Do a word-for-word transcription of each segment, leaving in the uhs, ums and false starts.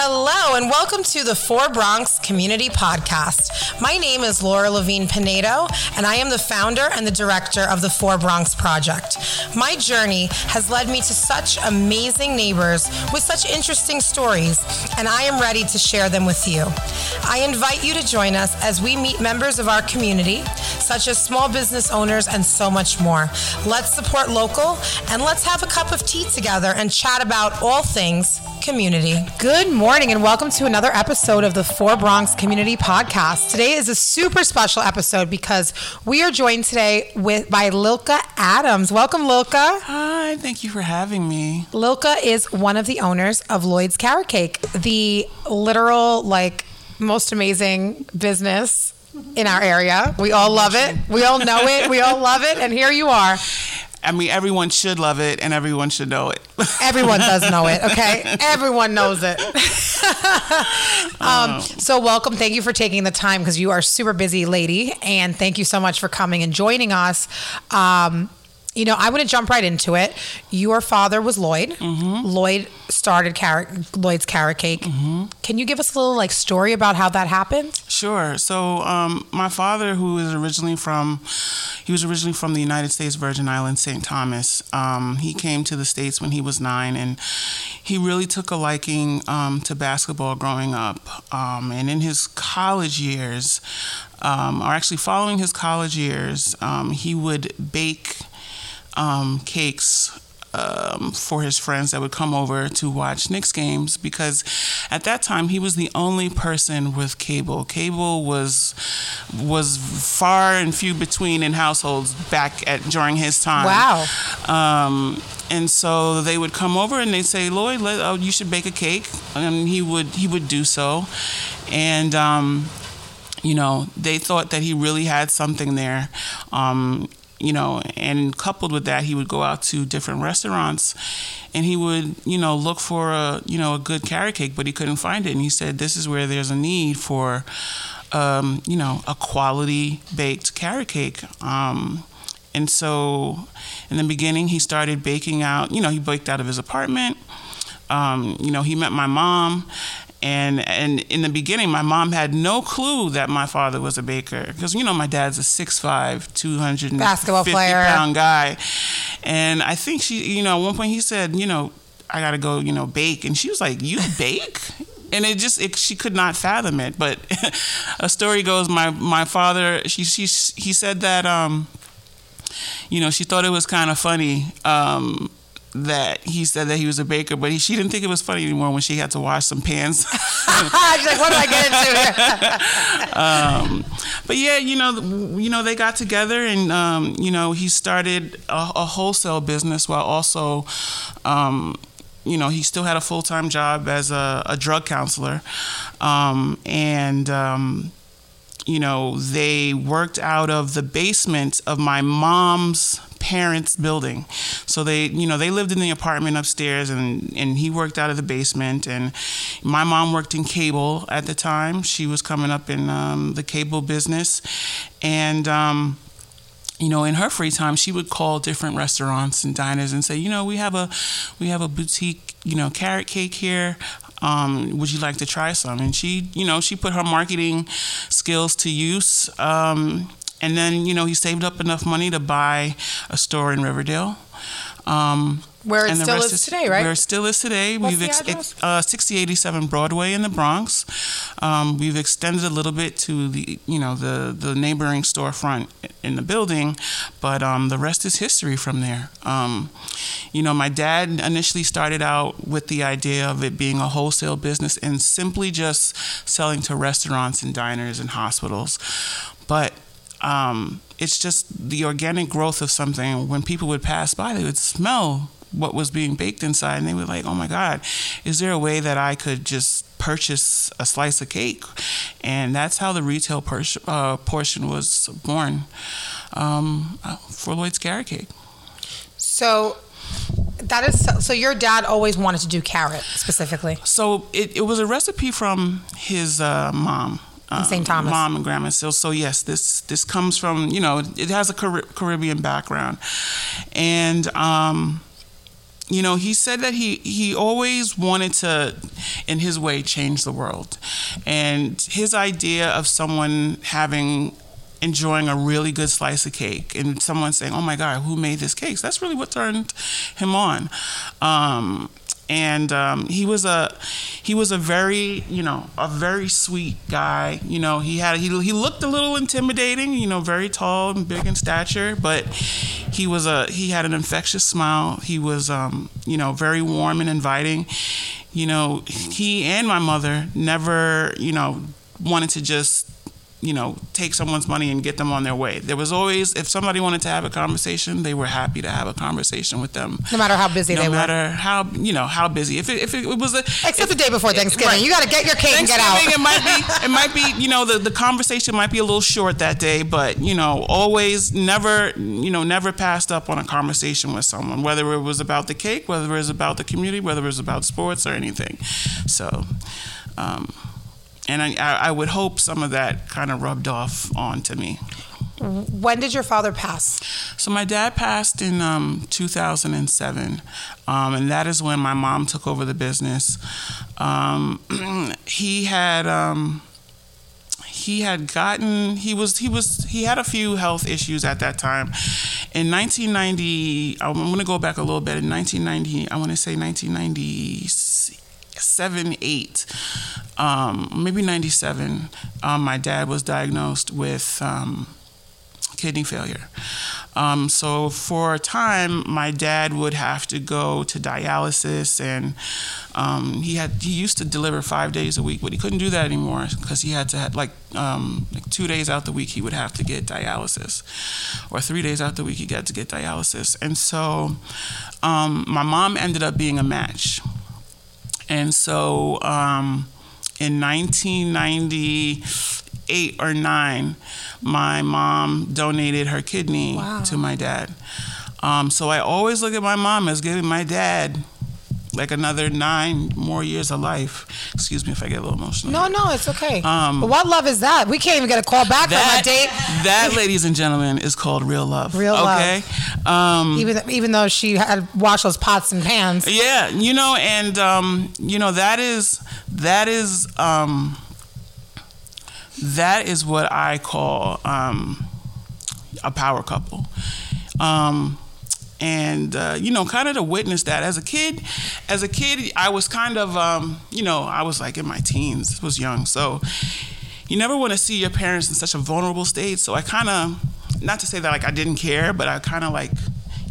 Hello, and welcome to the For Bronx Community Podcast. My name is Laura Levine Pinedo, and I am the founder and the director of the For Bronx Project. My journey has led me to such amazing neighbors with such interesting stories, and I am ready to share them with you. I invite you to join us as we meet members of our community, such as small business owners and so much more. Let's support local, and let's have a cup of tea together and chat about all things community. Good morning and welcome to another episode of the For Bronx Community Podcast. Today is a super special episode because we are joined today with by Lilka Adams. Welcome, Lilka. Hi, thank you for having me. Lilka is one of the owners of Lloyd's Carrot Cake, the literal, like, most amazing business in our area. We all love it. We all know it. We all love it. And here you are. I mean, everyone should love it and everyone should know it. Everyone does know it, okay? Everyone knows it. um, so welcome. Thank you for taking the time because you are a super busy lady. And thank you so much for coming and joining us. Um, you know, I want to jump right into it. Your father was Lloyd. Mm-hmm. Lloyd started Carrot, Lloyd's Carrot Cake. Mm-hmm. Can you give us a little like story about how that happened? Sure. So um, my father, who is originally from, he was originally from the United States Virgin Islands, Saint Thomas. Um, he came to the States when he was nine, and he really took a liking um, to basketball growing up. Um, and in his college years, um, or actually following his college years, um, he would bake um, cakes Um, for his friends that would come over to watch Knicks games, because at that time he was the only person with cable. Cable was was far and few between in households back at during his time. Wow. Um, and so they would come over and they'd say, "Lloyd, let, oh, you should bake a cake," and he would he would do so, and. Um, you know, they thought that he really had something there. Um, You know, and coupled with that, he would go out to different restaurants and he would, you know, look for a, you know, a good carrot cake, but he couldn't find it. And he said, this is where there's a need for, um, you know, a quality baked carrot cake. Um, and so in the beginning, he started baking out, you know, he baked out of his apartment. Um, you know, he met my mom. And and in the beginning, my mom had no clue that my father was a baker because, you know, my dad's a six five, two hundred fifty pound guy. And I think she, you know, at one point he said, you know, I got to go, you know, bake. And she was like, you bake? And it just, it, she could not fathom it. But a story goes, my, my father, she, she he said that, um, you know, she thought it was kind of funny. Um that he said that he was a baker, but he, she didn't think it was funny anymore when she had to wash some pans. She's like, what do I get into here? um, but yeah, you know, you know, they got together and, um, you know, he started a, a wholesale business while also, um, you know, he still had a full-time job as a, a drug counselor. Um, and, um, you know, they worked out of the basement of my mom's parents' building. So they, you know, they lived in the apartment upstairs and, and he worked out of the basement. And my mom worked in cable at the time. She was coming up in um, the cable business. And, um, you know, in her free time, she would call different restaurants and diners and say, you know, we have a, we have a boutique, you know, carrot cake here. Um, would you like to try some? And she, you know, she put her marketing skills to use. Um, and then, you know, he saved up enough money to buy a store in Riverdale. Um, where it still is, is today, right? Where it still is today. What's We've ex- ex- uh, sixty eighty-seven Broadway in the Bronx. Um, we've extended a little bit to the, you know, the, the neighboring storefront in the building, but um, the rest is history from there. Um, you know, my dad initially started out with the idea of it being a wholesale business and simply just selling to restaurants and diners and hospitals, but. Um, it's just the organic growth of something. When people would pass by, they would smell what was being baked inside, and they were like, oh, my God, is there a way that I could just purchase a slice of cake? And that's how the retail per- uh, portion was born um, for Lloyd's Carrot Cake. So... That is so, so. Your dad always wanted to do carrot specifically. So it, it was a recipe from his uh, mom, um, Saint Thomas, mom and grandma. So so yes, this this comes from you know it has a Caribbean background, and um, You know, he said that he, he always wanted to, in his way, change the world. And his idea of someone having, enjoying a really good slice of cake and someone saying, oh my God, who made this cake? So that's really what turned him on. Um, and um, he was a, he was a very, you know, a very sweet guy. You know, he had, he, he looked a little intimidating, you know, very tall and big in stature, but he was a, he had an infectious smile. He was, um, you know, very warm and inviting. You know, he and my mother never, you know, wanted to just, you know, take someone's money and get them on their way. There was always, if somebody wanted to have a conversation, they were happy to have a conversation with them. No matter how busy no they were. No matter how, you know, how busy. If it, if it was a... Except if, the day before Thanksgiving. Right. You got to get your cake and get out. It might be, it might be, you know, the, the conversation might be a little short that day, but, you know, always never, you know, never passed up on a conversation with someone, whether it was about the cake, whether it was about the community, whether it was about sports or anything. So, um... And I, I would hope some of that kind of rubbed off onto me. When did your father pass? So my dad passed in um, two thousand seven, um, and that is when my mom took over the business. Um, he had um, he had gotten he was he was he had a few health issues at that time. In nineteen ninety, I'm going to go back a little bit. In nineteen ninety, I want to say nineteen ninety-seven, eight. Um, maybe ninety-seven, um, my dad was diagnosed with um, kidney failure. Um, so for a time, my dad would have to go to dialysis, and um, he had he used to deliver five days a week, but he couldn't do that anymore because he had to have, like um, like two days out the week he would have to get dialysis, or three days out the week he got to get dialysis. And so um, my mom ended up being a match, and so. Um, In nineteen ninety-eight or nine, my mom donated her kidney wow. to my dad. Um, so I always look at my mom as giving my dad like another nine more years of life. Excuse me if I get a little emotional. No, no, it's okay. Um, but what love is that? We can't even get a call back that, from a date. That, ladies and gentlemen, is called real love. Real okay? love. Okay. Um, even even though she had washed those pots and pans. Yeah, you know, and um, you know that is. That is um, that is what I call um, a power couple, um, and uh, you know, kind of to witness that as a kid. As a kid, I was kind of um, you know I was like in my teens, was young, so you never want to see your parents in such a vulnerable state. So I kind of, not to say that like I didn't care, but I kind of like.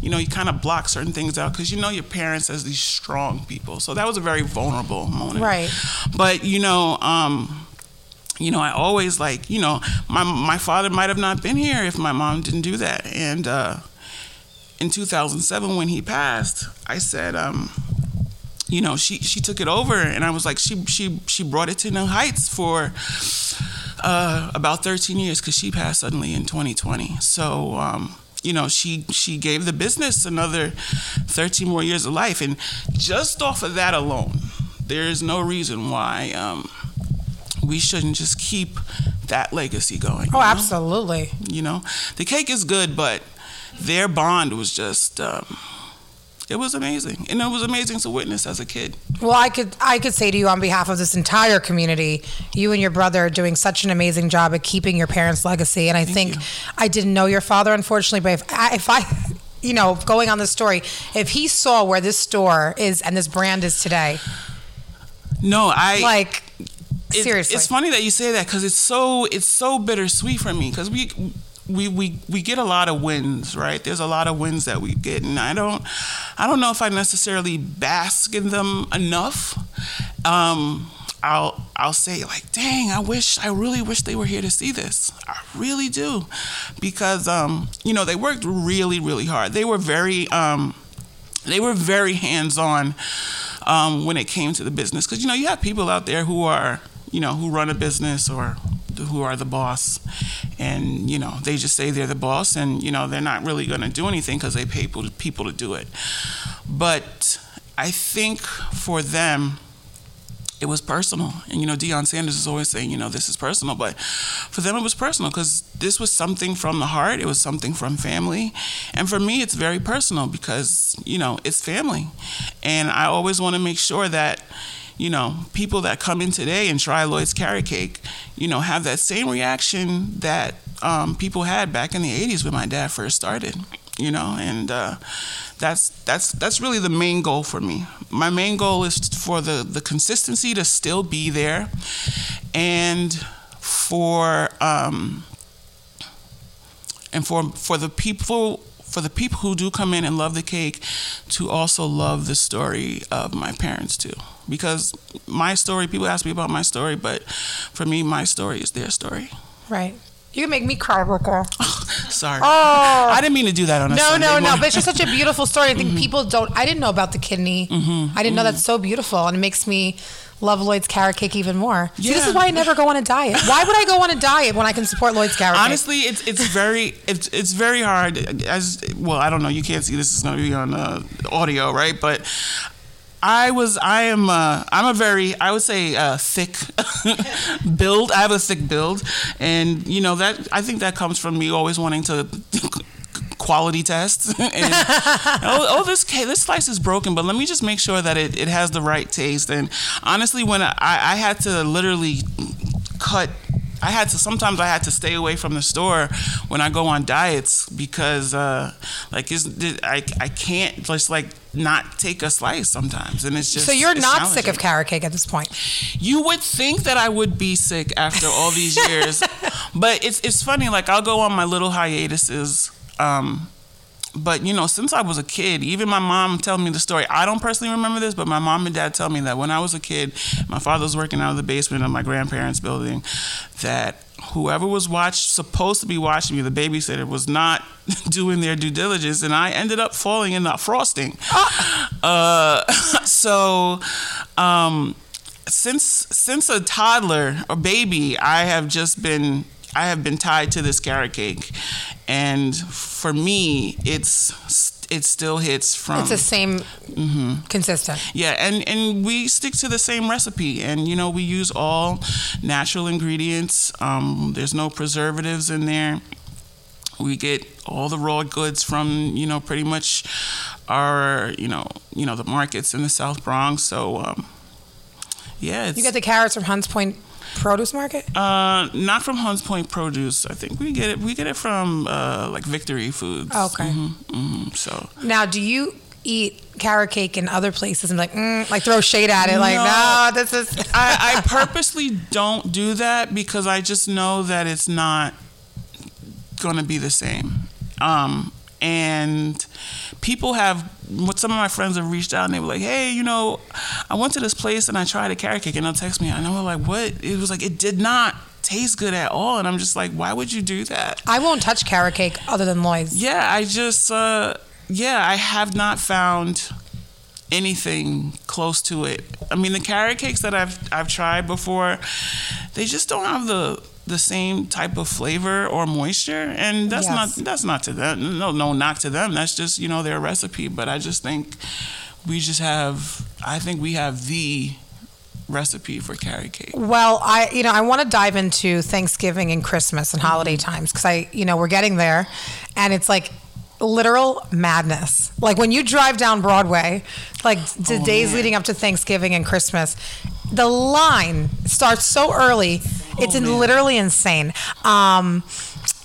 You know, you kind of block certain things out because you know your parents as these strong people. So that was a very vulnerable moment. Right. But, you know, um, you know, I always like, you know, my my father might have not been here if my mom didn't do that. And uh, in two thousand seven, when he passed, I said, um, you know, she she took it over. And I was like, she she she brought it to new heights for uh, about thirteen years because she passed suddenly in twenty twenty. So, um you know, she, she gave the business another thirteen more years of life. And just off of that alone, there is no reason why um, we shouldn't just keep that legacy going. Oh, you know? Absolutely. You know, the cake is good, but their bond was just, um, it was amazing. And it was amazing to witness as a kid. Well, I could I could say to you on behalf of this entire community, you and your brother are doing such an amazing job at keeping your parents' legacy. And I Thank think you. I didn't know your father, unfortunately, but if I, if I, you know, going on this story, if he saw where this store is and this brand is today. No, I... Like, it, seriously. It's funny that you say that because it's so, it's so bittersweet for me because we... We, we we get a lot of wins, right? There's a lot of wins that we get, and I don't I don't know if I necessarily bask in them enough. Um, I'll I'll say like, dang, I wish I really wish they were here to see this. I really do, because um, you know they worked really really hard. They were very um, they were very hands-on um, when it came to the business, because you know you have people out there who are you know who run a business or. Who are the boss, and you know they just say they're the boss, and you know they're not really going to do anything because they pay people to do it. But I think for them, it was personal. And, you know, Deion Sanders is always saying, you know, this is personal. But for them, it was personal because this was something from the heart. It was something from family. And for me, it's very personal because, you know, it's family. And I always want to make sure that, you know, people that come in today and try Lloyd's Carrot Cake, you know, have that same reaction that um, people had back in the eighties when my dad first started. You know, and uh, that's that's that's really the main goal for me. My main goal is for the, the consistency to still be there, and for um, and for for the people for the people who do come in and love the cake to also love the story of my parents too. Because my story, people ask me about my story, but for me, my story is their story. Right. You can make me cry, Rika. Oh, sorry. Oh. I didn't mean to do that on a No, Sunday no, morning. No. But it's just such a beautiful story. I think mm-hmm. people don't... I didn't know about the kidney. Mm-hmm. I didn't mm-hmm. know that's so beautiful. And it makes me love Lloyd's Carrot Cake even more. Yeah. See, this is why I never go on a diet. Why would I go on a diet when I can support Lloyd's Carrot Cake? Honestly, it's it's very it's it's very hard. As well, I don't know. You can't see this. It's going to be on uh, audio, right? But... I was, I am, uh, I'm a very, I would say, uh, thick build. I have a thick build. And, you know, that, I think that comes from me always wanting to quality test. and, oh, oh, this cake, this slice is broken, but let me just make sure that it, it has the right taste. And honestly, when I, I had to literally cut, I had to, sometimes I had to stay away from the store when I go on diets because, uh, like, it's, I, I can't just, like, not take a slice sometimes. And it's just... So you're not sick of carrot cake at this point? You would think that I would be sick after all these years. But it's it's funny, like, I'll go on my little hiatuses, um... But, you know, since I was a kid, even my mom telling me the story. I don't personally remember this, but my mom and dad tell me that when I was a kid, my father was working out of the basement of my grandparents' building, that whoever was watched, supposed to be watching me, the babysitter, was not doing their due diligence, and I ended up falling in the frosting. Ah. Uh, so... Um, since since a toddler or baby, I have just been... I have been tied to this carrot cake, and for me, it's it still hits from. It's the same mm-hmm. consistent. Yeah, and, and we stick to the same recipe, and you know we use all natural ingredients. Um, there's no preservatives in there. We get all the raw goods from you know pretty much our you know you know the markets in the South Bronx. So um, yeah, it's, you get the carrots from Hunts Point Produce Market? Uh, not from Hunts Point Produce. I think we get it. We get it from uh, like Victory Foods. Okay. Mm-hmm, mm-hmm, so now, do you eat carrot cake in other places and like, mm, like throw shade at it? No, like, no, this is. I, I purposely don't do that because I just know that it's not gonna be the same. Um, and people have. What some of my friends have reached out and they were like, hey, you know, I went to this place and I tried a carrot cake, and they'll text me and I'm like, what? It was like, it did not taste good at all. And I'm just like, why would you do that? I won't touch carrot cake other than Lloyd's. Yeah, I just, uh, yeah, I have not found anything close to it. I mean, the carrot cakes that I've I've tried before, they just don't have the the same type of flavor or moisture, and that's yes. not that's not to them. No, no knock to them. That's just you know their recipe. But I just think we just have. I think we have the recipe for carrot cake. Well, I you know I want to dive into Thanksgiving and Christmas and holiday times because I you know we're getting there, and it's like. Literal madness. Like when you drive down Broadway, like the oh, days man. leading up to Thanksgiving and Christmas, the line starts so early. Oh, it's in, literally insane. Um,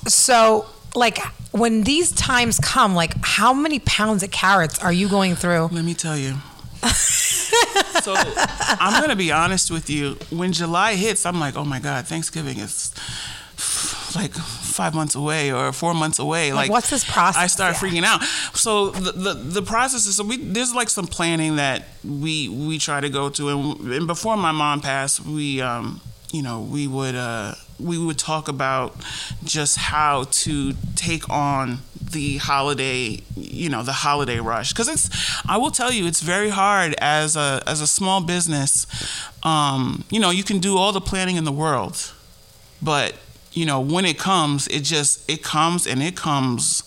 so like when these times come, like how many pounds of carrots are you going through? Let me tell you. So I'm going to be honest with you. When July hits, I'm like, oh my God, Thanksgiving is... like five months away or four months away. Like, like what's this process? I start yeah. freaking out. So the, the the process is so we there's like some planning that we we try to go to, and, and before my mom passed, we um you know we would uh we would talk about just how to take on the holiday, you know, the holiday rush, because it's I will tell you it's very hard as a as a small business. Um, you know, you can do all the planning in the world, but you know, when it comes, it just, it comes and it comes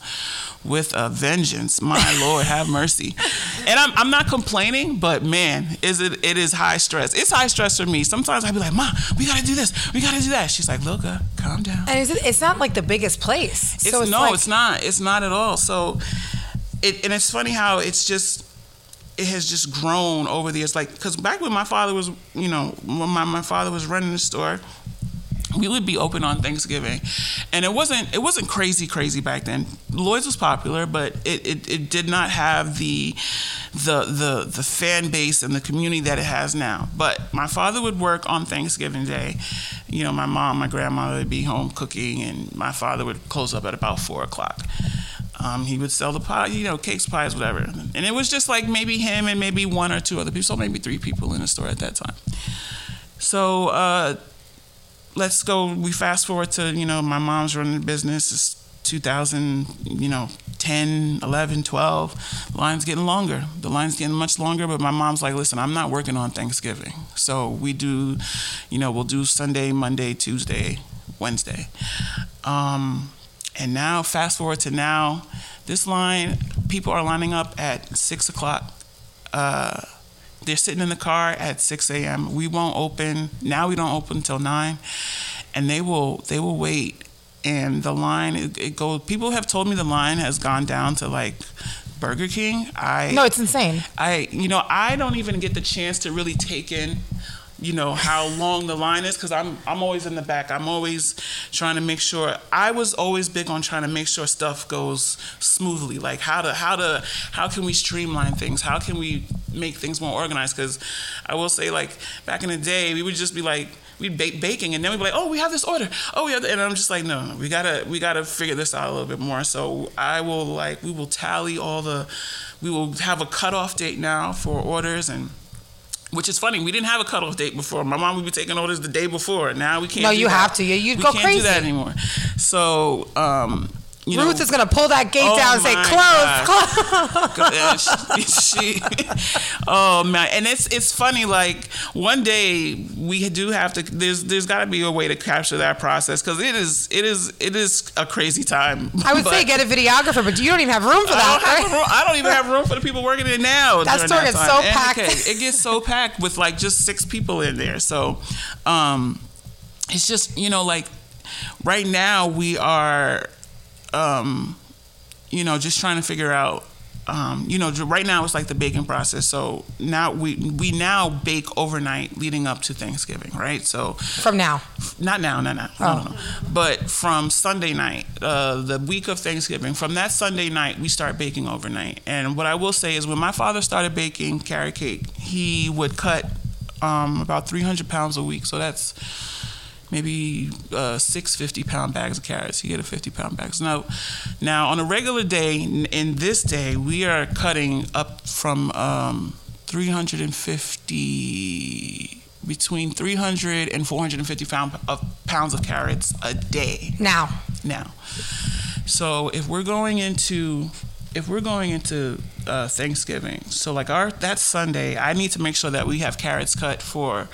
with a vengeance. My Lord, have mercy. And I'm I'm not complaining, but man, is it it is high stress. It's high stress for me. Sometimes I'd be like, Ma, we gotta do this, we gotta do that. She's like, Lilka, calm down. And it, it's not like the biggest place. It's, so it's no, like- it's not. It's not at all. So, it and it's funny how it's just. It has just grown over the years. Like, because back when my father was, you know, when my, my father was running the store, we would be open on Thanksgiving. And it wasn't it wasn't crazy, crazy back then. Lloyd's was popular, but it, it, it did not have the, the the the fan base and the community that it has now. But my father would work on Thanksgiving Day. You know, my mom, my grandmother would be home cooking, and my father would close up at about four o'clock. Um, he would sell the pie, you know, cakes, pies, whatever. And it was just like maybe him and maybe one or two other people, so maybe three people in the store at that time. So uh, let's go, we fast forward to, you know, my mom's running the business. It's two thousand, you know, ten, eleven, twelve. The line's getting longer. The line's getting much longer, but my mom's like, listen, I'm not working on Thanksgiving. So we do, you know, we'll do Sunday, Monday, Tuesday, Wednesday. Um... And now, fast forward to now, this line, people are lining up at six o'clock. Uh, they're sitting in the car at six a.m. We won't open. Now we don't open until nine. And they will they will wait. And the line, it, it goes. People have told me the line has gone down to, like, Burger King. I No, it's insane. I You know, I don't even get the chance to really take in, you know, how long the line is, because I'm I'm always in the back. I'm always trying to make sure. I was always big on trying to make sure stuff goes smoothly. Like how to how to how can we streamline things? How can we make things more organized? Because I will say, like, back in the day, we would just be like, we'd bake baking, and then we'd be like, oh, we have this order. Oh, we have, and I'm just like, no, no, we gotta we gotta figure this out a little bit more. So I will like we will tally all the, we will have a cutoff date now for orders. And which is funny, we didn't have a cutoff date before. My mom would be taking orders the day before. Now we can't. No, do you that. have to. You'd we go crazy. We can't do that anymore. So, um, you Ruth know, is gonna pull that gate oh down and say, "Close, God. close." she, she, oh man, and it's it's funny. Like, one day we do have to. There's there's got to be a way to capture that process, because it is it is it is a crazy time. I would but, say get a videographer, but you don't even have room for that. I don't, right? room, I don't even have room for the people working in now. That store that gets time. so and packed. Okay, it gets so packed with like just six people in there. So, um, it's just you know like right now we are. Um, you know, just trying to figure out, um, you know, right now it's like the baking process. So now we we now bake overnight leading up to Thanksgiving, right? So from now, not now, not now, oh. no, no, but from Sunday night, uh, the week of Thanksgiving, from that Sunday night, we start baking overnight. And what I will say is, when my father started baking carrot cake, he would cut um, about three hundred pounds a week. So that's maybe uh, six fifty-pound bags of carrots. You get a fifty-pound bag. Now, now on a regular day, in this day, we are cutting up from um, three hundred and fifty between three hundred and four hundred and fifty pound of pounds of carrots a day. Now, now. So if we're going into if we're going into uh, Thanksgiving, so like our that Sunday, I need to make sure that we have carrots cut for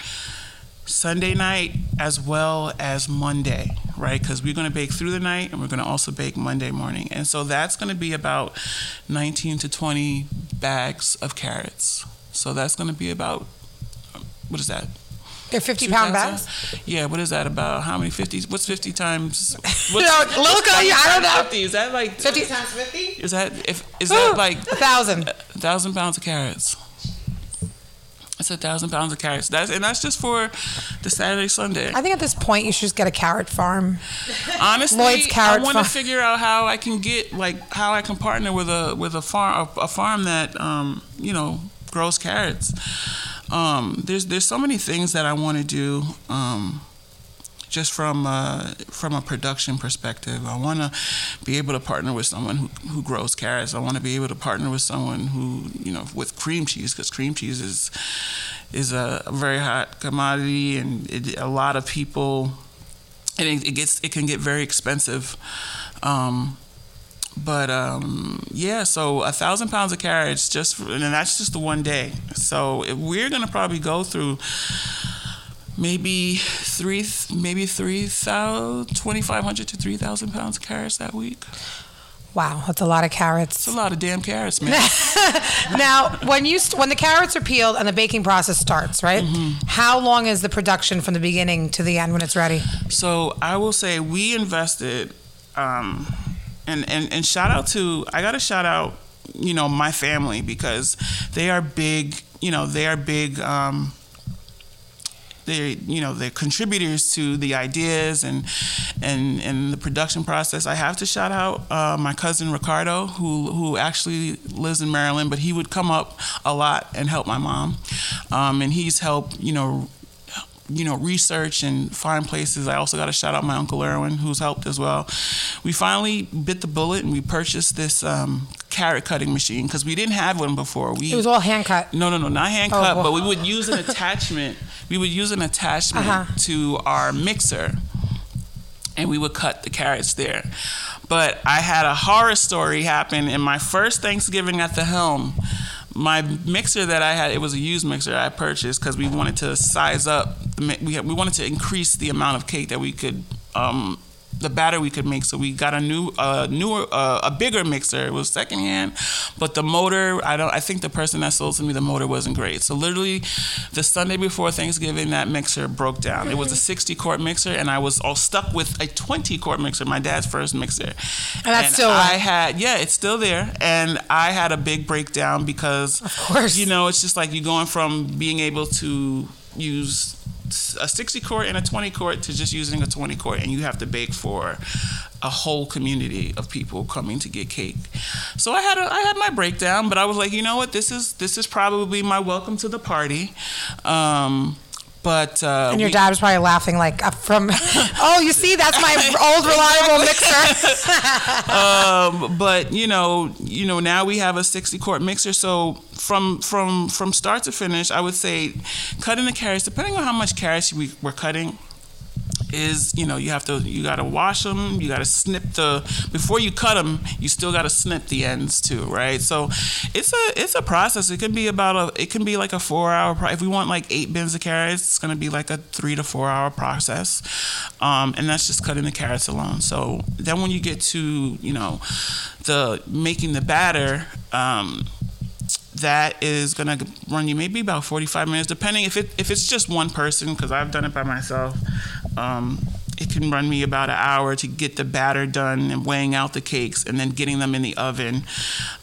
Sunday night as well as Monday, right? Because we're going to bake through the night, and we're going to also bake Monday morning. And so that's going to be about nineteen to twenty bags of carrots. So that's going to be about, what is that? They're fifty-pound bags? Yeah, what is that about? How many fifties? What's fifty times? What's, no, what's Lilka, yeah, I don't know. fifty? Is that like... fifty times fifty? Is that if is Ooh, that like... one thousand. one thousand pounds of carrots. It's a thousand pounds of carrots. That's and that's just for the Saturday, Sunday. I think at this point you should just get a carrot farm. Honestly, Lloyd's Carrot I want farm. to figure out how I can get like how I can partner with a with a farm a, a farm that um, you know grows carrots. Um, there's there's so many things that I want to do. Um, just from a, from a production perspective. I want to be able to partner with someone who, who grows carrots. I want to be able to partner with someone who, you know, with cream cheese, because cream cheese is is a very hot commodity, and it, a lot of people, and it, it gets it can get very expensive. Um, but um, yeah, so a thousand pounds of carrots just, for, and that's just the one day. So if we're gonna probably go through Maybe three, maybe three thousand, twenty-five hundred to three thousand pounds of carrots that week. Wow, that's a lot of carrots. It's a lot of damn carrots, man. Now, when you st- when the carrots are peeled and the baking process starts, right? Mm-hmm. How long is the production from the beginning to the end when it's ready? So I will say we invested, um, and, and, and shout out to, I got to shout out, you know, my family, because they are big, you know, they are big, um, they, you know, they're contributors to the ideas and and and the production process. I have to shout out uh, my cousin Ricardo, who who actually lives in Maryland, but he would come up a lot and help my mom, um, and he's helped, you know, you know, research and find places. I also got to shout out my Uncle Erwin, who's helped as well. We finally bit the bullet and we purchased this um, carrot cutting machine because we didn't have one before. We, it was all hand cut. No, no, no, not hand cut, oh, but we would use an attachment. We would use an attachment uh-huh. to our mixer and we would cut the carrots there. But I had a horror story happen in my first Thanksgiving at the helm. My mixer that I had, it was a used mixer I purchased because we wanted to size up. The, we we wanted to increase the amount of cake that we could, um, the batter we could make. So we got a new, uh, newer, uh, a bigger mixer. It was secondhand, but the motor, I don't. I think the person that sold to me the motor wasn't great. So literally, the Sunday before Thanksgiving, that mixer broke down. It was a sixty quart mixer, and I was all stuck with a twenty quart mixer, my dad's first mixer. And that's and still I had, yeah, it's still there. And I had a big breakdown because, of course, you know, it's just like you're going from being able to use a sixty quart and a twenty quart to just using a twenty quart, and you have to bake for a whole community of people coming to get cake. So I had a, I had my breakdown, but I was like, you know what, this is this is probably my welcome to the party. Um, but uh, and your we, dad was probably laughing like up from, oh, you see, that's my old reliable mixer. um, but you know, you know, now we have a sixty quart mixer, so. From from from start to finish, I would say cutting the carrots, depending on how much carrots we were cutting, is, you know, you have to, you got to wash them, you got to snip the, before you cut them, you still got to snip the ends too, right? So it's a it's a process. It could be about a, it can be like a four hour, pro- if we want like eight bins of carrots, it's going to be like a three to four hour process. Um, and that's just cutting the carrots alone. So then when you get to, you know, the making the batter, um, that is gonna run you maybe about forty-five minutes, depending if it if it's just one person, because I've done it by myself. Um, it can run me about an hour to get the batter done and weighing out the cakes and then getting them in the oven.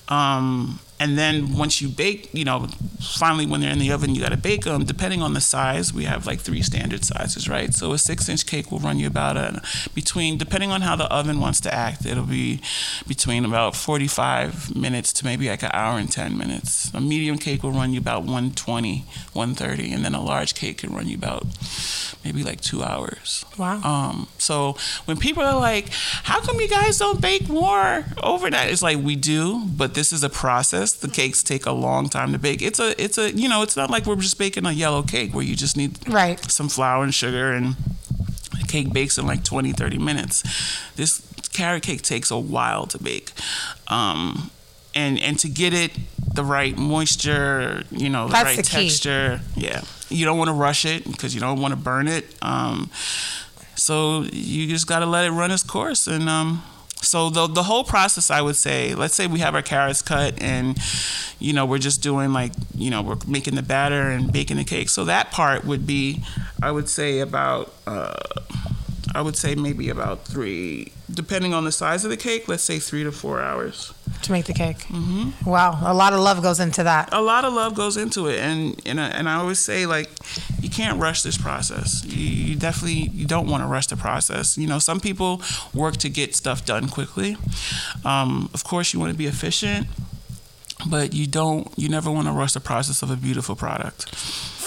Um, and then once you bake, you know, finally when they're in the oven, you gotta bake them. Depending on the size, we have like three standard sizes, right? So a six inch cake will run you about a between, depending on how the oven wants to act, it'll be between about forty-five minutes to maybe like an hour and ten minutes. A medium cake will run you about one twenty, one thirty, and then a large cake can run you about maybe like two hours. Wow. Um, so when people are like, how come you guys don't bake more overnight? It's like, we do, but this is a process. The cakes take a long time to bake. It's a, it's a, you know, it's not like we're just baking a yellow cake where you just need right. some flour and sugar and the cake bakes in like twenty, thirty minutes. This carrot cake takes a while to bake. Um, and, and to get it the right moisture, you know, the That's right the texture. Key. Yeah. You don't want to rush it because you don't want to burn it. Um, so you just got to let it run its course. And um, so the the whole process, I would say, let's say we have our carrots cut and, you know, we're just doing like, you know, we're making the batter and baking the cake. So that part would be, I would say about, uh, I would say maybe about three, depending on the size of the cake, let's say three to four hours. To make the cake. Mm-hmm. Wow, a lot of love goes into that. A lot of love goes into it, and and, and I always say, like, you can't rush this process. You, you definitely you don't want to rush the process. You know, some people work to get stuff done quickly. Um, of course, you want to be efficient, but you don't. You never want to rush the process of a beautiful product.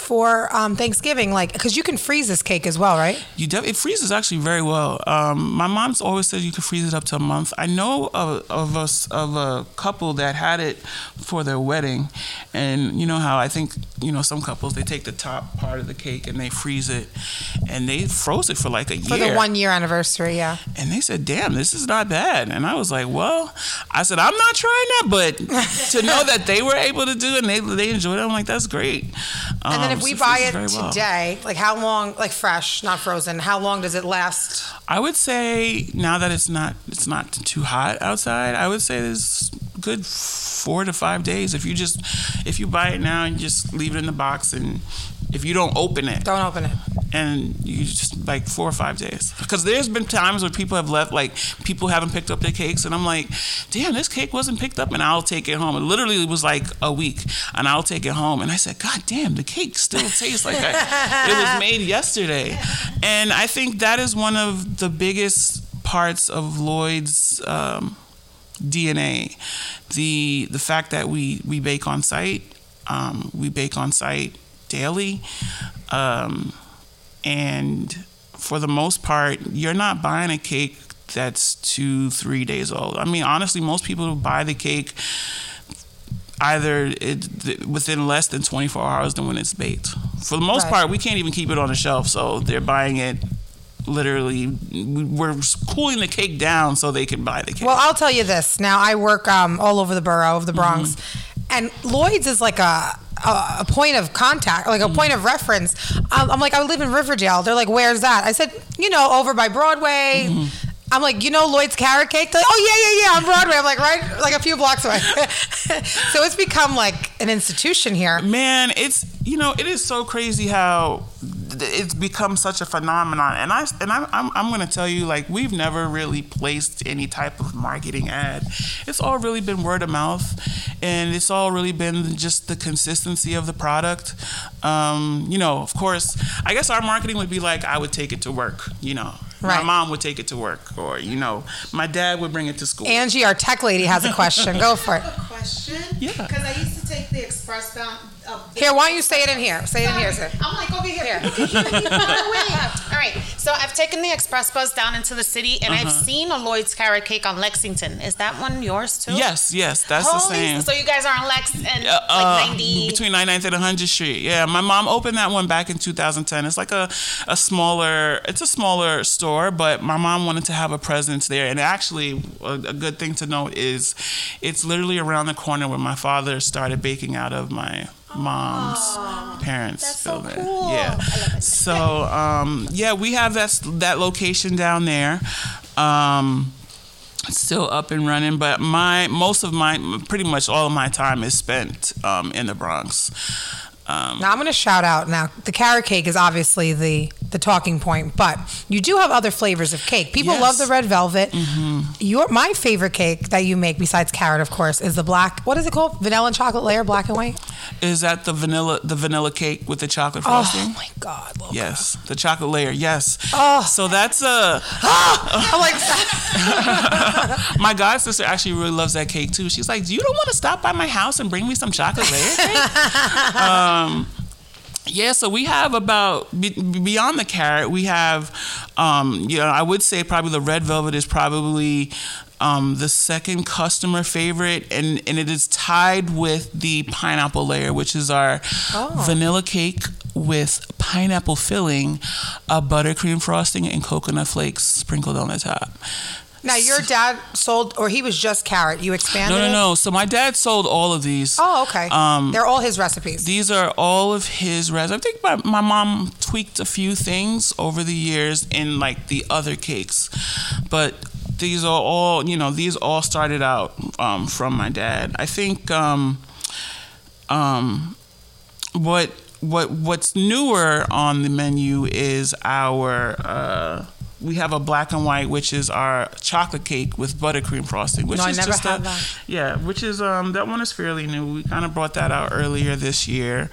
For um, Thanksgiving, like, because you can freeze this cake as well, right? You def- It freezes actually very well. Um, my mom's always said you can freeze it up to a month. I know of, of, a, of a couple that had it for their wedding, And you know how I think, you know, some couples, they take the top part of the cake and they freeze it, and they froze it for like a for year. For the one year anniversary, yeah. And they said, damn, this is not bad. And I was like, well, I said, I'm not trying that, but to know that they were able to do it and they, they enjoyed it, I'm like, that's great. Um, and then if we so buy it today, well. like how long, like fresh, not frozen, how long does it last? I would say now that it's not, it's not too hot outside, I would say there's good four to five days. If you just, if you buy it now and just leave it in the box, and if you don't open it, don't open it, and you just like four or five days. Because there's been times where people have left, like people haven't picked up their cakes, and I'm like, damn, this cake wasn't picked up, and I'll take it home. It literally was like a week, and I'll take it home, and I said, God damn, the cake still tastes like I, it was made yesterday. And I think that is one of the biggest parts of Lloyd's um, D N A, the the fact that we we bake on site, um, we bake on site daily, um, and for the most part, you're not buying a cake that's two, three days old. I mean, honestly, most people who buy the cake either it, th- within less than twenty-four hours than when it's baked. For the most right. part, we can't even keep it on the shelf, so they're buying it. Literally, we're cooling the cake down so they can buy the cake. Well, I'll tell you this. Now, I work um, all over the borough of the Bronx, mm-hmm. and Lloyd's is like a, a a point of contact, like a mm-hmm. point of reference. I'm, I'm like, I live in Riverdale. They're like, where's that? I said, you know, over by Broadway. Mm-hmm. I'm like, you know Lloyd's Carrot Cake? They're like, oh, yeah, yeah, yeah, on Broadway. I'm like, right, like a few blocks away. So it's become like an institution here. Man, it's, you know, it is so crazy how it's become such a phenomenon. And, I, and I'm, I'm, I'm going to tell you, like, we've never really placed any type of marketing ad. It's all really been word of mouth. And it's all really been just the consistency of the product. Um, you know, of course, I guess our marketing would be like, I would take it to work, you know. Right. My mom would take it to work, or, you know, my dad would bring it to school. Angie, our tech lady, has a question. Go for it. I have a question. Yeah. Because I used to take the express bound. Uh, the here, why don't you say it in here? Say Sorry. it in here, sir. I'm like, over here. here. All right. So I've taken the express bus down into the city, and uh-huh. I've seen a Lloyd's Carrot Cake on Lexington. Is that one yours, too? Yes, yes. That's Holy the same. So you guys are on Lex and uh, like ninety. Between ninety-ninth and one hundredth Street. Yeah. My mom opened that one back in two thousand ten. It's like a, a smaller, it's a smaller store. But my mom wanted to have a presence there. And actually, a, a good thing to note is it's literally around the corner where my father started baking out of my mom's Aww, parents. That's so building. Cool. Yeah. So, um, yeah, we have that, that location down there. Um, it's still up and running. But my most of my, pretty much all of my time is spent um, in the Bronx. Um, now, I'm going to shout out. Now, the carrot cake is obviously the, the talking point, but you do have other flavors of cake. People yes. love the red velvet. Mm-hmm. Your My favorite cake that you make, besides carrot, of course, is the black, what is it called? Vanilla and chocolate layer, black and white? Is that the vanilla the vanilla cake with the chocolate frosting? Oh, my God, Loka. Yes, the chocolate layer, yes. Oh. So that's a... I'm like... My god sister actually really loves that cake, too. She's like, you don't want to stop by my house and bring me some chocolate layer cake? um, Um, yeah, so we have about, be, beyond the carrot, we have, um, you know, I would say probably the red velvet is probably um, the second customer favorite, and, and it is tied with the pineapple layer, which is our oh. vanilla cake with pineapple filling, a buttercream frosting, and coconut flakes sprinkled on the top. Now, your dad sold, or he was just carrot. You expanded No, no, no. It? So my dad sold all of these. Oh, okay. Um, They're all his recipes. These are all of his recipes. I think my, my mom tweaked a few things over the years in, like, the other cakes. But these are all, you know, these all started out um, from my dad. I think um, um, what what what's newer on the menu is our... Uh, we have a black and white, which is our chocolate cake with buttercream frosting. Which no, is I never just had a, that. Yeah, which is, um, that one is fairly new. We kind of brought that out earlier this year.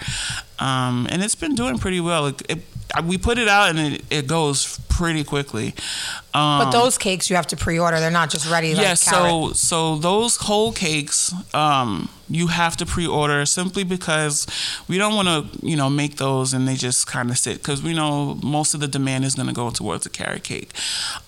Um, and it's been doing pretty well. It, it, we put it out and it, it goes pretty quickly. Um, but those cakes you have to pre-order. They're not just ready. Like yeah. So, so those whole cakes, um, you have to pre-order simply because we don't want to, you know, make those and they just kind of sit because we know most of the demand is going to go towards the carrot cake.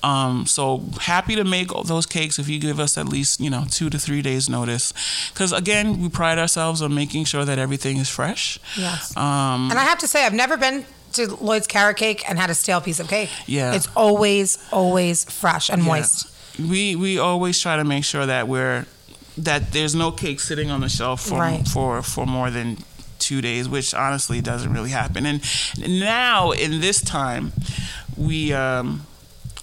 Um, so happy to make those cakes if you give us at least, you know, two to three days notice. Because again, we pride ourselves on making sure that everything is fresh. Yes. Um, and I have to say, I've never been to Lloyd's Carrot Cake and had a stale piece of cake. Yeah. It's always, always fresh and yeah. moist. We we always try to make sure that we're that there's no cake sitting on the shelf for right. for, for more than two days, which honestly doesn't really happen. And now in this time, we um,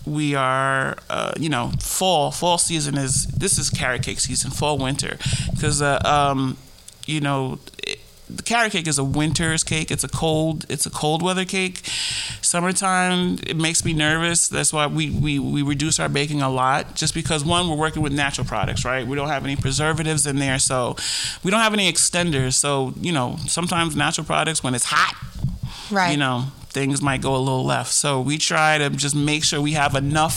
we are uh, you know fall fall season is this is carrot cake season, fall winter, because uh, um, you know. It, the carrot cake is a winter's cake. It's a cold, it's a cold weather cake. Summertime, it makes me nervous. That's why we, we, we reduce our baking a lot just because, one, we're working with natural products, right? We don't have any preservatives in there, so we don't have any extenders. So, you know, sometimes natural products, when it's hot, right. you know, things might go a little left. So we try to just make sure we have enough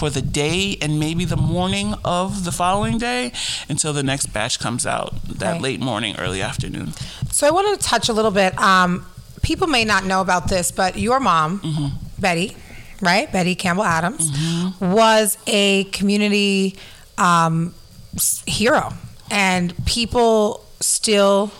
for the day and maybe the morning of the following day until the next batch comes out, that right. late morning, early afternoon. So I wanted to touch a little bit. Um, people may not know about this, but your mom, mm-hmm. Betty, right? Betty Campbell Adams, mm-hmm. was a community um, hero. And people still,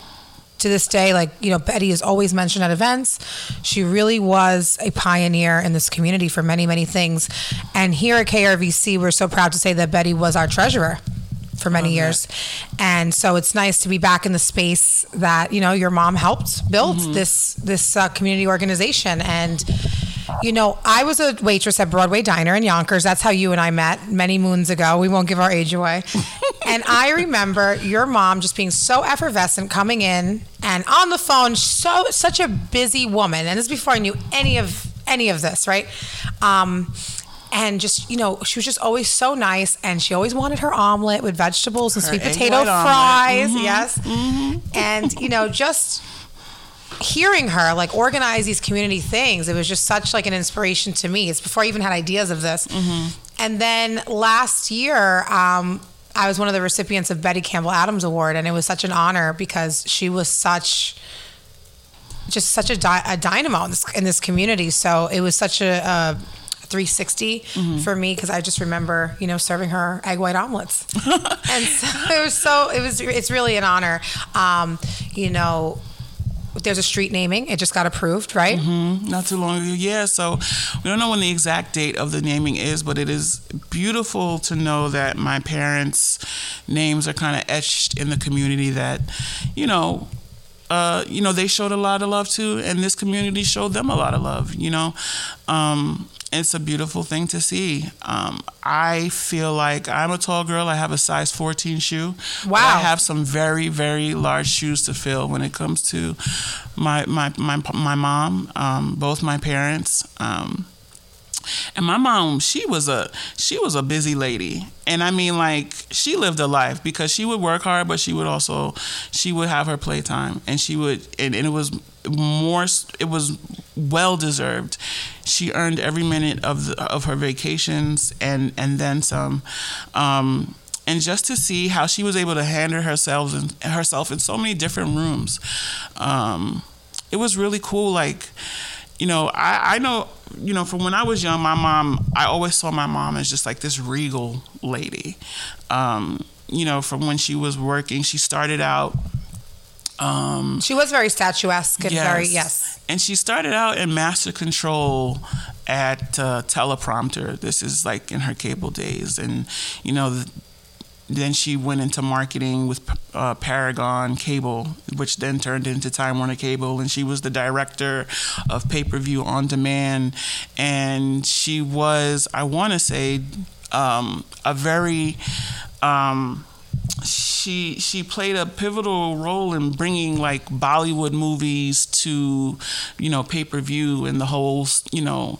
to this day, like, you know, Betty is always mentioned at events. She really was a pioneer in this community for many, many things. And here at K R V C, we're so proud to say that Betty was our treasurer for many years. And so it's nice to be back in the space that, you know, your mom helped build mm-hmm. this this uh, community organization. And, you know, I was a waitress at Broadway Diner in Yonkers. That's how you and I met many moons ago. We won't give our age away. And I remember your mom just being so effervescent, coming in and on the phone, so such a busy woman. And this is before I knew any of any of this, right? Um And just, you know, she was just always so nice. And she always wanted her omelet with vegetables and her sweet potato fries. Mm-hmm. Yes. Mm-hmm. And, you know, just hearing her, like, organize these community things, it was just such, like, an inspiration to me. It's before I even had ideas of this. Mm-hmm. And then last year, um, I was one of the recipients of Betty Campbell Adams Award. And it was such an honor because she was such... just such a, di- a dynamo in this, in this community. So it was such a... a three sixty mm-hmm. for me, because I just remember, you know, serving her egg white omelets. And so it was so it was it's really an honor. Um, you know, there's a street naming. It just got approved, right? Mm-hmm. Not too long ago. Yeah. So we don't know when the exact date of the naming is, but it is beautiful to know that my parents' names are kind of etched in the community that, you know, uh, you know, they showed a lot of love to, and this community showed them a lot of love, you know. Um, It's a beautiful thing to see. Um, I feel like I'm a tall girl. I have a size fourteen shoe. Wow. I have some very, very large shoes to fill when it comes to my my my, my mom, um, both my parents. Um, and my mom, she was a she was a busy lady. And I mean, like, she lived a life because she would work hard, but she would also, she would have her playtime. And she would, and, and it was more, it was well-deserved. She earned every minute of the, of her vacations and, and then some. Um, and just to see how she was able to handle herself and herself in so many different rooms. Um, it was really cool. Like, you know, I, I know, you know, from when I was young, my mom, I always saw my mom as just like this regal lady. Um, you know, from when she was working, she started out. Um, she was very statuesque and yes. very, yes. And she started out in master control at uh, Teleprompter. This is like in her cable days. And, you know, the, then she went into marketing with uh, Paragon Cable, which then turned into Time Warner Cable. And she was the director of pay-per-view on demand. And she was, I want to say, um, a very... Um, she, she she played a pivotal role in bringing like Bollywood movies to, you know, pay-per-view and the whole, you know,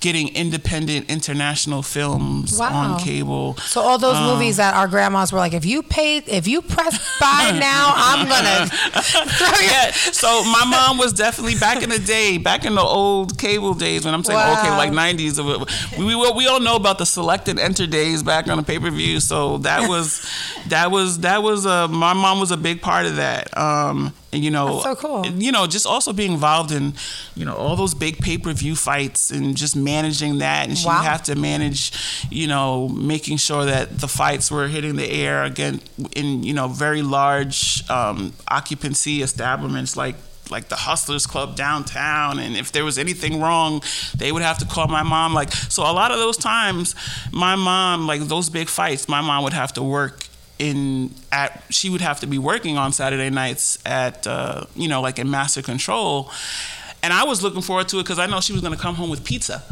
getting independent international films wow. on cable. So all those um, movies that our grandmas were like, if you pay, if you press buy now, I'm gonna throw you. Yeah. So my mom was definitely back in the day, back in the old cable days when I'm saying wow. okay, like nineties. We, we we all know about the select and enter days back on a pay-per-view. So that was that was that was a, my mom was a big part of that. Um, And, you know, that's so cool. You know, just also being involved in, you know, all those big pay-per-view fights and just managing that. And she wow. would have to manage, you know, making sure that the fights were hitting the air again in, you know, very large um, occupancy establishments like like the Hustlers Club downtown. And if there was anything wrong, they would have to call my mom. Like, so a lot of those times, my mom, like those big fights, my mom would have to work. In at she would have to be working on Saturday nights at uh, you know, like in Master Control, and I was looking forward to it because I know she was going to come home with pizza,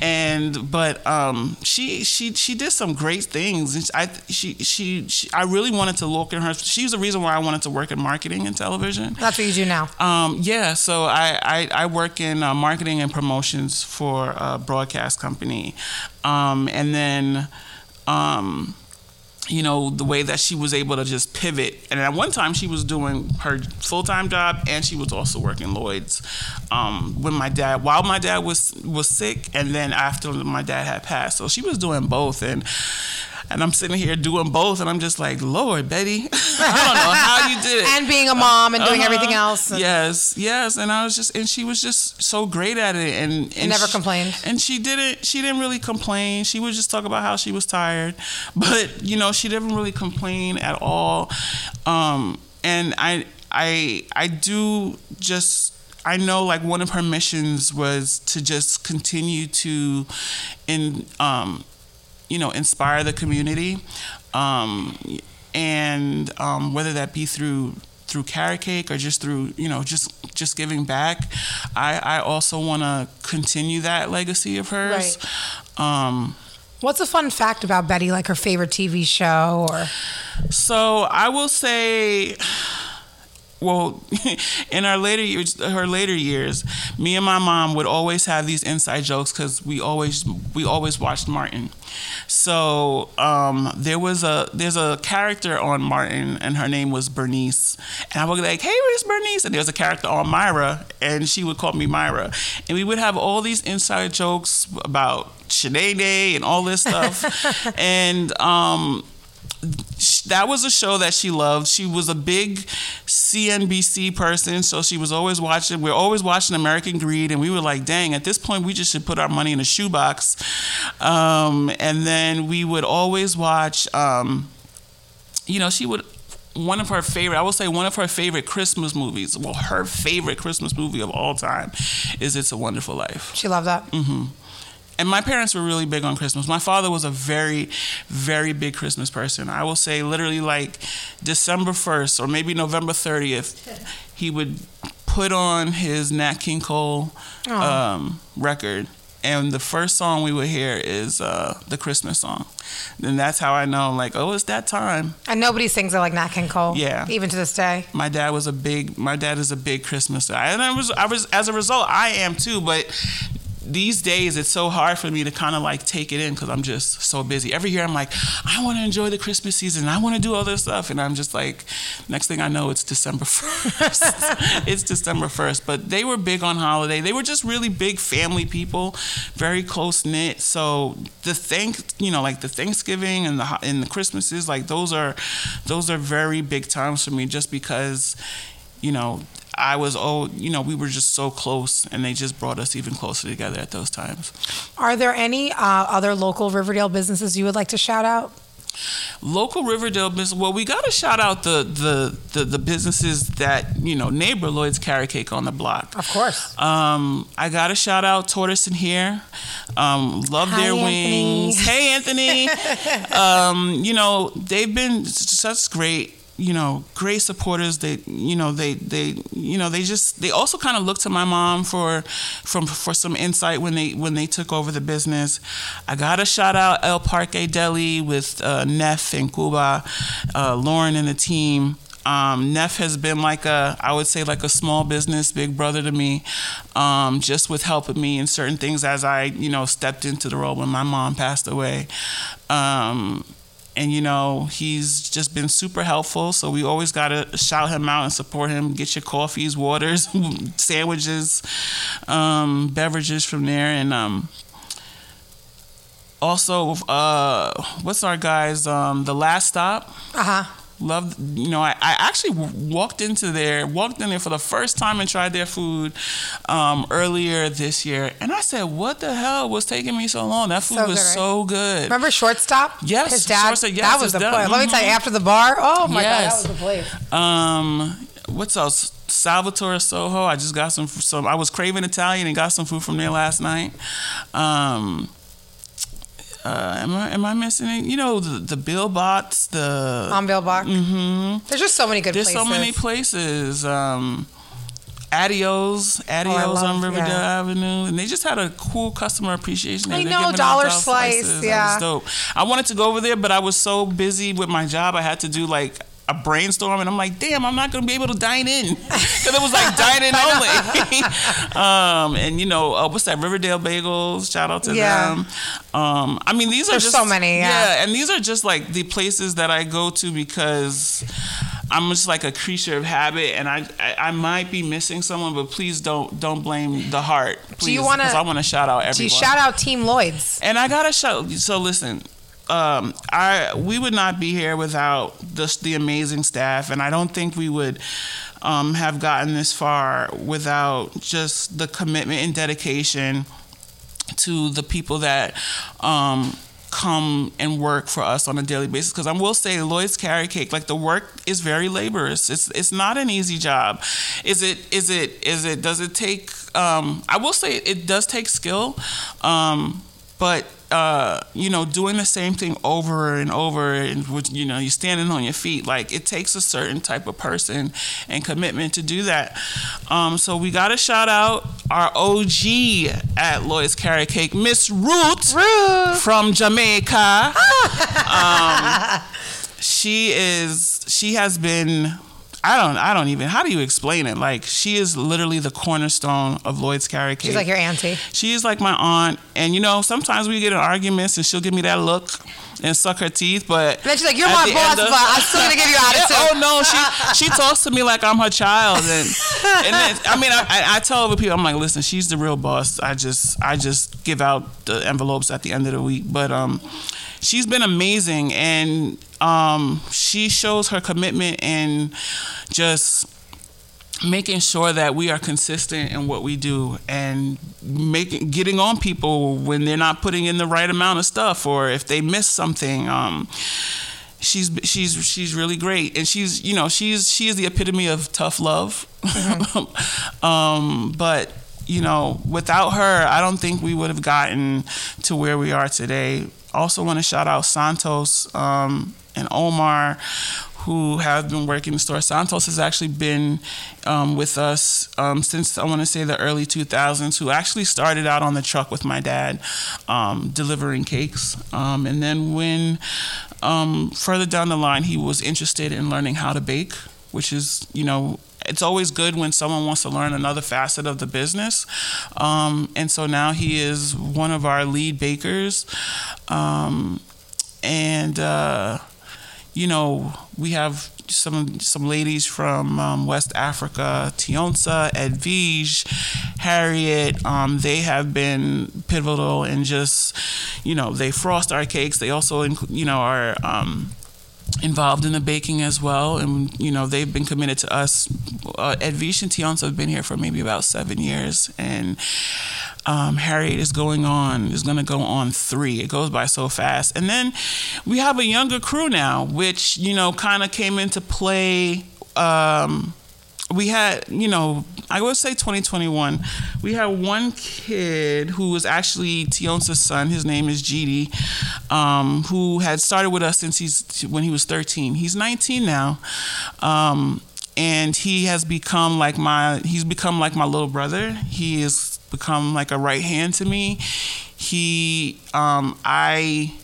and but um, she she she did some great things. And I she, she she I really wanted to look in her. She was the reason why I wanted to work in marketing and television. That's what you do now. Um, yeah, so I I, I work in uh, marketing and promotions for a broadcast company, um, and then. Um, you know, the way that she was able to just pivot. And at one time she was doing her full-time job and she was also working Lloyd's um, when my dad, while my dad was, was sick and then after my dad had passed. So she was doing both. And and I'm sitting here doing both and I'm just like, Lord, Betty, I don't know how you did it. And being a mom and doing uh-huh. everything else. And- yes, yes. And I was just, and she was just so great at it. And, and, and never she, complained. And she didn't, she didn't really complain. She would just talk about how she was tired. But, you know, she didn't really complain at all. Um, and I, I, I do just, I know like one of her missions was to just continue to, in, um, you know, inspire the community, um, and um, whether that be through through Carrot Cake or just through, you know, just just giving back. I, I also want to continue that legacy of hers. Right. Um, What's a fun fact about Betty, like her favorite T V show? Or so I will say. Well, in our later years, her later years, me and my mom would always have these inside jokes because we always we always watched Martin. So um, there was a there's a character on Martin, and her name was Bernice. And I would be like, "Hey, where's Bernice?" And there was a character on Myra, and she would call me Myra. And we would have all these inside jokes about Shanae Day and all this stuff, and. Um, That was a show that she loved. She was a big C N B C person, so she was always watching. We were always watching American Greed, and we were like, dang, at this point, we just should put our money in a shoebox. Um, and then we would always watch, um, you know, she would... One of her favorite, I will say one of her favorite Christmas movies, well, her favorite Christmas movie of all time is It's a Wonderful Life. She loved that? Mm-hmm. And my parents were really big on Christmas. My father was a very, very big Christmas person. I will say literally like December first or maybe November thirtieth, he would put on his Nat King Cole um, record. And the first song we would hear is uh, the Christmas song. And that's how I know, like, oh, it's that time. And nobody sings it like Nat King Cole. Yeah. Even to this day. My dad was a big, my dad is a big Christmas guy. And I was, I was, as a result, I am too, but... These days, it's so hard for me to kind of like take it in because I'm just so busy. Every year, I'm like, I want to enjoy the Christmas season. I want to do all this stuff. And I'm just like, next thing I know, it's December first. It's December first. But they were big on holiday. They were just really big family people, very close-knit. So the thank, you know, like the Thanksgiving and the and the Christmases, like those are, those are very big times for me just because, you know, I was old, you know, we were just so close and they just brought us even closer together at those times. Are there any uh, other local Riverdale businesses you would like to shout out? Local Riverdale business. Well, we got to shout out the, the the the businesses that, you know, neighbor Lloyd's Carrot Cake on the block. Of course. Um, I got to shout out Tortoise in here. Um, love Hi, their wings. Anthony. Hey, Anthony. um, you know, they've been such great you know, great supporters. They, you know, they, they, you know, they just, they also kind of looked to my mom for, from, for some insight when they, when they took over the business. I got to shout out El Parque Deli with uh, Neff and Cuba, uh, Lauren and the team. Um, Neff has been like a, I would say like a small business big brother to me, um, just with helping me in certain things as I, you know, stepped into the role when my mom passed away. Um, And, you know, he's just been super helpful. So we always got to shout him out and support him. Get your coffees, waters, sandwiches, um, beverages from there. And um, also, uh, what's our guys? Um, the Last Stop. Uh-huh. Loved, you know, I, I actually walked into there, walked in there for the first time and tried their food um, earlier this year. And I said, what the hell was taking me so long? That food so was good, right? so good. Remember Shortstop? Yes. His dad? Shortstop, yes, that was the dad. place. Mm-hmm. Let me tell you, after the bar, oh my yes. God, that was the place. Um, what's else? Salvatore Soho. I just got some, some, I was craving Italian and got some food from there last night. Um... Uh, am I am I missing it? You know, the, the Bill Bots, the... On Bill Bach. Mm-hmm. There's just so many good There's places. There's so many places. Um, Adios, Adios oh, love, on Riverdale yeah. Avenue. And they just had a cool customer appreciation. I know, Dollar Slice, slices. yeah. That was dope. I wanted to go over there, but I was so busy with my job, I had to do, like, a brainstorm, and I'm like, damn, I'm not going to be able to dine in. Because it was like dine in only. um, and, you know, uh, what's that? Riverdale Bagels. Shout out to yeah. them. Um, I mean, these There's are just... so many, yeah. yeah. And these are just like the places that I go to because I'm just like a creature of habit, and I I, I might be missing someone, but please don't don't blame the heart. Please, do you want to... Because I want to shout out everyone. Do you shout out Team Lloyd's? And I got to shout... So listen... Um, I we would not be here without the, the amazing staff, and I don't think we would um, have gotten this far without just the commitment and dedication to the people that um, come and work for us on a daily basis. Because I will say, Lloyd's Carrot Cake, like the work is very laborious. It's it's not an easy job. Is it? Is it? Is it? Does it take? Um, I will say it does take skill, um, but. Uh, you know, doing the same thing over and over, and you know, you're standing on your feet. Like, it takes a certain type of person and commitment to do that. Um, so we got to shout out our O G at Lloyd's Carrot Cake, Miss Ruth, Ruth from Jamaica. um, she is. She has been. I don't I don't even how do you explain it? Like, she is literally the cornerstone of Lloyd's Carrot Cake. She's like your auntie. She is like my aunt. And you know, sometimes we get in arguments and she'll give me that look and suck her teeth, but and then she's like, you're my boss, of, but I'm still gonna give you attitude. Oh no, she she talks to me like I'm her child, and and then, I mean, I, I tell other people, I'm like, listen, she's the real boss. I just I just give out the envelopes at the end of the week. But um she's been amazing, and um, she shows her commitment in just making sure that we are consistent in what we do, and making getting on people when they're not putting in the right amount of stuff, or if they miss something. Um, she's she's she's really great, and she's you know she's she is the epitome of tough love. Mm-hmm. um, but. You know, without her, I don't think we would have gotten to where we are today. Also want to shout out Santos um, and Omar, who have been working the store. Santos has actually been um, with us um, since, I want to say, the early two thousands, who actually started out on the truck with my dad um, delivering cakes. Um, and then when um, further down the line, he was interested in learning how to bake, which is, you know, it's always good when someone wants to learn another facet of the business. Um, and so now he is one of our lead bakers. Um, and, uh, you know, we have some some ladies from um, West Africa, Tionsa, Edwige, Harriet. Um, they have been pivotal in just, you know, they frost our cakes. They also, you know, are... Um, involved in the baking as well, and you know they've been committed to us. Uh, Edwige and Tionsa have been here for maybe about seven years, and um, Harriet is going on is going to go on three. It goes by so fast, and then we have a younger crew now, which you know kind of came into play. Um, we had you know I would say twenty twenty-one. We had one kid who was actually Tionsa's son. His name is Gidi, um, who had started with us since he's when he was thirteen. He's nineteen now. Um, and he has become like my, he's become like my little brother. He has become like a right hand to me. He, um, I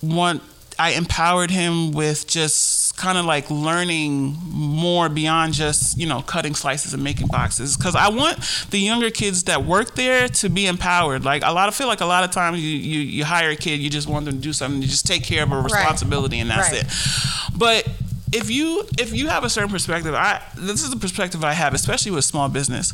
want, I empowered him with just kind of like learning more beyond just, you know, cutting slices and making boxes. Because I want the younger kids that work there to be empowered. Like a lot of, feel like a lot of times you, you, you hire a kid, you just want them to do something, you just take care of a responsibility, right. and that's right. it. But if you if you have a certain perspective, I this is the perspective I have, especially with small business.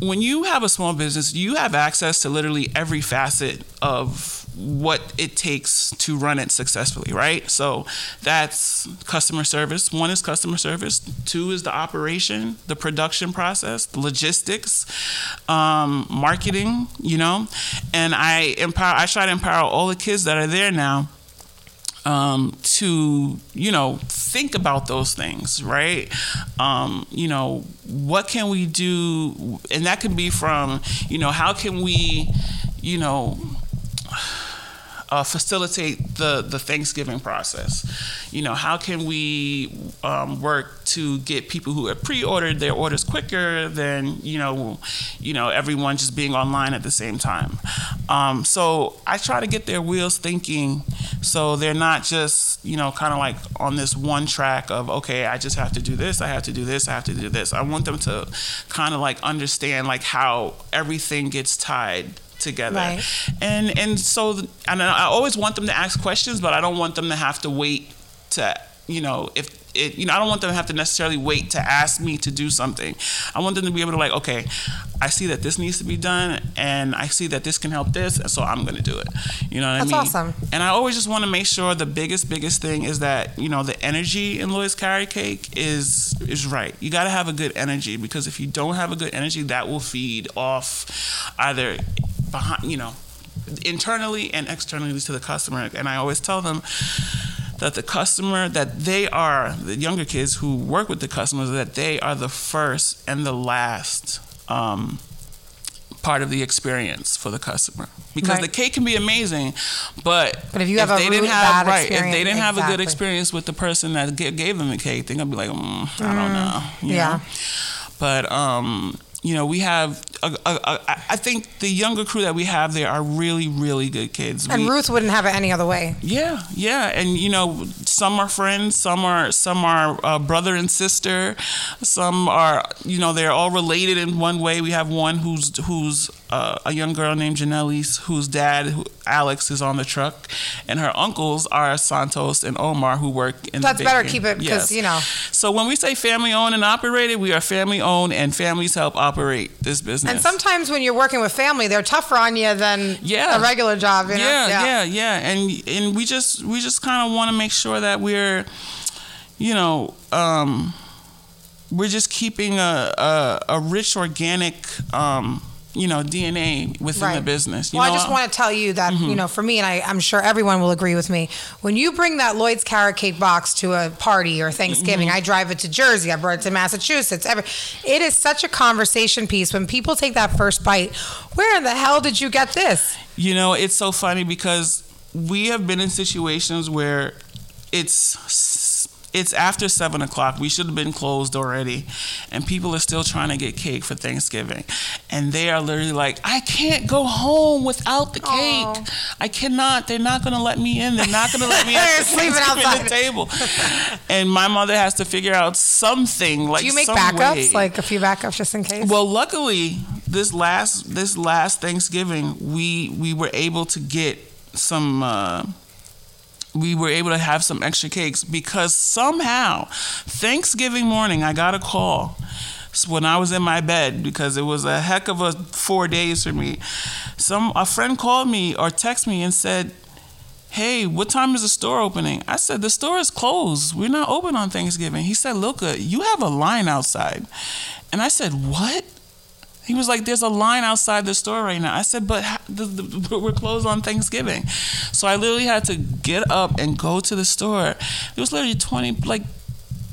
When you have a small business, you have access to literally every facet of what it takes to run it successfully, right? So that's customer service. One is customer service. Two is the operation, the production process, the logistics, um, marketing, you know? And I empower, I try to empower all the kids that are there now um, to, you know, think about those things, right? Um, you know, what can we do? And that can be from, you know, how can we, you know, uh, facilitate the, the Thanksgiving process? You know, how can we um, work to get people who have pre-ordered their orders quicker than, you know, you know, everyone just being online at the same time? Um, so I try to get their wheels thinking so they're not just, you know, kind of like on this one track of, okay, I just have to do this, I have to do this, I have to do this. I want them to kind of like understand like how everything gets tied together, right. and and so and I always want them to ask questions, but I don't want them to have to wait to, you know, if it, you know, I don't want them to have to necessarily wait to ask me to do something. I want them to be able to like, okay, I see that this needs to be done, and I see that this can help this, and so I'm going to do it. You know what That's I mean? That's awesome. And I always just want to make sure the biggest biggest thing is that, you know, the energy in Lloyd's Carrot Cake is is right. You got to have a good energy, because if you don't have a good energy, that will feed off either. Behind, you know, internally and externally to the customer. And I always tell them that the customer, that they are, the younger kids who work with the customers, that they are the first and the last um, part of the experience for the customer. Because right. the cake can be amazing, but, but if, you have if, a they didn't have, right, if they didn't have exactly. a good experience with the person that gave them the cake, they're going to be like, mm, mm, I don't know. You yeah. know? But, um, you know, we have... A, a, a, I think the younger crew that we have there are really, really good kids. And we, Ruth wouldn't have it any other way. Yeah, yeah, and you know, some are friends, some are some are uh, brother and sister, some are, you know, they're all related in one way. We have one who's who's uh, a young girl named Janelle's, whose dad who, Alex is on the truck, and her uncles are Santos and Omar, who work in. That's the better keep it because yes. you know. So when we say family owned and operated, we are family owned, and families help operate this business. And sometimes when you're working with family, they're tougher on you than yeah. a regular job. You know? Yeah, yeah, yeah, yeah. And and we just we just kind of want to make sure that we're, you know, um, we're just keeping a a, a rich organic, um, you know, D N A within right. the business. You well, know? I just want to tell you that mm-hmm. you know, for me, and I, I'm sure everyone will agree with me, when you bring that Lloyd's Carrot Cake box to a party or Thanksgiving, mm-hmm. I drive it to Jersey, I brought it to Massachusetts. Every, it is such a conversation piece when people take that first bite. Where in the hell did you get this? You know, it's so funny because we have been in situations where it's it's after seven o'clock. We should have been closed already. And people are still trying to get cake for Thanksgiving. And they are literally like, I can't go home without the cake. Aww. I cannot. They're not going to let me in. They're not going to let me at the sleeping outside the table. And my mother has to figure out something. Like, do you make backups? Way. Like a few backups just in case? Well, luckily, this last this last Thanksgiving, we, we were able to get some... Uh, we were able to have some extra cakes because somehow Thanksgiving morning I got a call when I was in my bed because it was a heck of a four days for me. Some a friend called me or texted me and said, hey, what time is the store opening? I said, the store is closed. We're not open on Thanksgiving. He said, Lilka, you have a line outside. And I said, what? He was like, there's a line outside the store right now. I said, but the, the, we're closed on Thanksgiving. So I literally had to get up and go to the store. There was literally twenty, like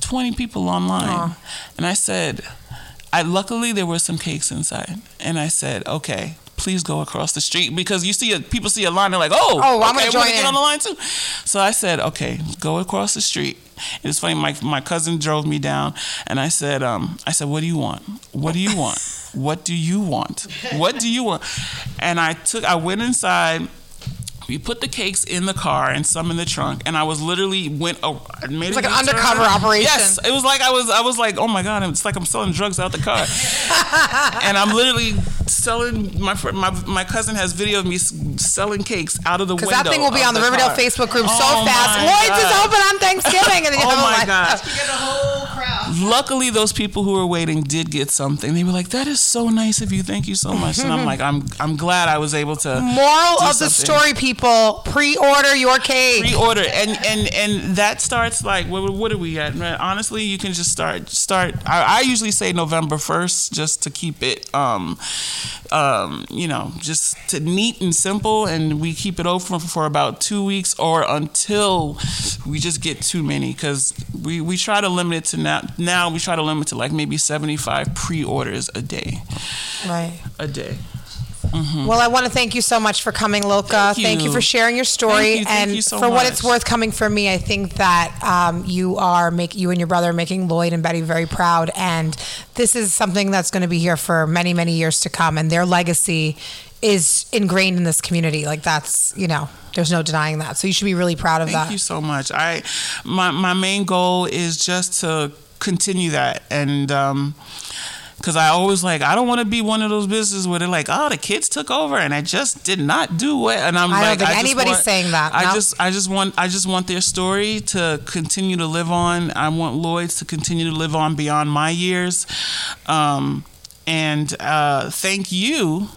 twenty people online. Aww. And I said, I luckily there were some cakes inside, and I said, okay, please go across the street, because you see a, people see a line, they're like, oh, oh okay, I'm gonna join in. Get on the line too. So I said, okay, go across the street. It was funny. My my cousin drove me down, and I said, um, I said, what do you want? What do you want? What do you want? What do you want? And I took, I went inside. We put the cakes in the car and some in the trunk, and I was literally went. Oh, I made it was like an undercover operation. Yes, it was like I was. I was like, oh my god, it's like I'm selling drugs out the car, and I'm literally selling. My my my cousin has video of me selling cakes out of the window. Because that thing will be on the, the Riverdale car. Facebook group oh so fast. Lloyd's is open on Thanksgiving, and then oh my like, god, you get a whole crowd. Luckily, those people who were waiting did get something. They were like, that is so nice of you. Thank you so much. And I'm like, I'm I'm glad I was able to. Moral of the story, people. People, pre-order your cake. Pre-order, and and and that starts like what, what are we at? Honestly, you can just start start. I, I usually say November first just to keep it, um, um, you know, just to neat and simple, and we keep it open for about two weeks or until we just get too many, because we, we try to limit it to now. Now we try to limit it to like maybe seventy-five pre-orders a day. Right. A day. Mm-hmm. Well, I want to thank you so much for coming, Lilka. Thank you, thank you for sharing your story, thank you, thank and you so for much. What it's worth, coming from me, I think that um, you are make you and your brother are making Lloyd and Betty very proud, and this is something that's going to be here for many, many years to come, and their legacy is ingrained in this community. Like that's, you know, there's no denying that. So you should be really proud of thank that. Thank you so much. I my my main goal is just to continue that, and. Um, Because I always like, I don't want to be one of those businesses where they're like, oh, the kids took over and I just did not do well. And I'm I don't like, think I anybody's want, saying that. I no. just, I just want, I just want their story to continue to live on. I want Lloyd's to continue to live on beyond my years. Um, and uh, thank you.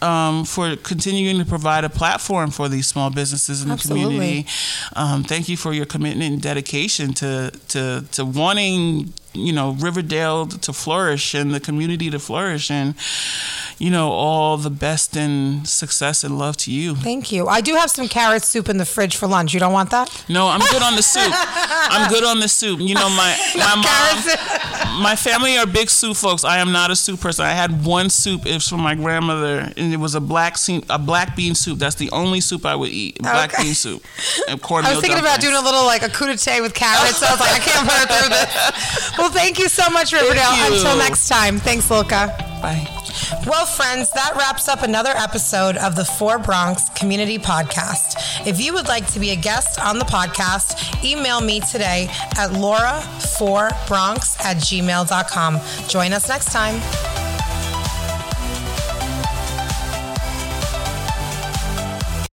Um, for continuing to provide a platform for these small businesses in Absolutely. The community. Um, thank you for your commitment and dedication to, to to wanting, you know, Riverdale to flourish and the community to flourish, and, you know, all the best and success and love to you. Thank you. I do have some carrot soup in the fridge for lunch. You don't want that? No, I'm good on the soup. I'm good on the soup. You know, my, my mom, my family are big soup folks. I am not a soup person. I had one soup. It was from my grandmother, and it was a black a black bean soup. That's the only soup I would eat. Black okay. bean soup. And cornmeal I was thinking dumplings. About doing a little like a coup de tete with carrots. So I was like, I can't put it through this. Well, thank you so much, Riverdale. Until next time. Thanks, Lilka. Bye. Well, friends, that wraps up another episode of the For Bronx Community Podcast. If you would like to be a guest on the podcast, email me today at laura for bronx at gmail dot com. Join us next time.